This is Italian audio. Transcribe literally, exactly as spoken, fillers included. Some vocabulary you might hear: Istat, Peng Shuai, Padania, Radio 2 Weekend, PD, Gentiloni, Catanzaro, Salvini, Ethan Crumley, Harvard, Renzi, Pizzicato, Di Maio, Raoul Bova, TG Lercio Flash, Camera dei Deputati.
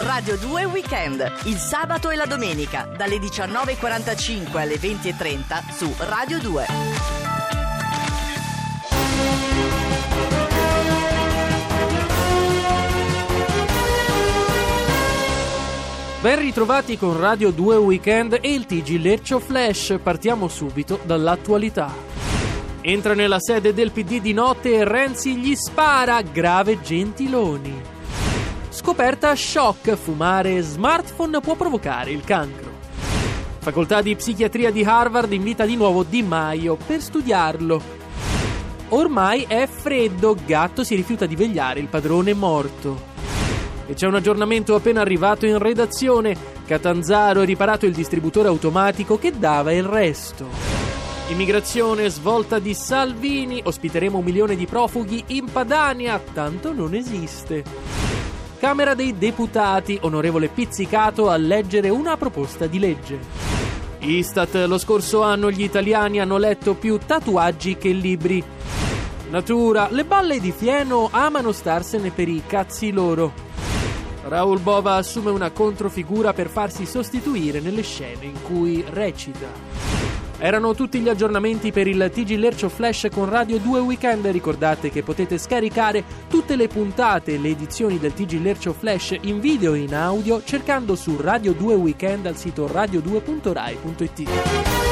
Radio due Weekend, il sabato e la domenica, dalle diciannove e quarantacinque alle venti e trenta su Radio due. Ben ritrovati con Radio due Weekend e il T G Lercio Flash. Partiamo subito dall'attualità. Entra nella sede del P D di notte e Renzi gli spara, grave Gentiloni. Scoperta shock, fumare smartphone può provocare il cancro. Facoltà di psichiatria di Harvard invita di nuovo Di Maio per studiarlo. Ormai è freddo, gatto si rifiuta di vegliare, il padrone morto. E c'è un aggiornamento appena arrivato in redazione. Catanzaro, è riparato il distributore automatico che dava il resto. Immigrazione, svolta di Salvini, ospiteremo un milione di profughi in Padania, tanto non esiste. Camera dei Deputati, onorevole Pizzicato a leggere una proposta di legge. Istat, lo scorso anno gli italiani hanno letto più tatuaggi che libri. Natura, le balle di fieno amano starsene per i cazzi loro. Raoul Bova assume una controfigura per farsi sostituire nelle scene in cui recita. Erano tutti gli aggiornamenti per il T G Lercio Flash con Radio due Weekend. Ricordate che potete scaricare tutte le puntate e le edizioni del T G Lercio Flash in video e in audio cercando su Radio due Weekend al sito radio due punto rai punto it.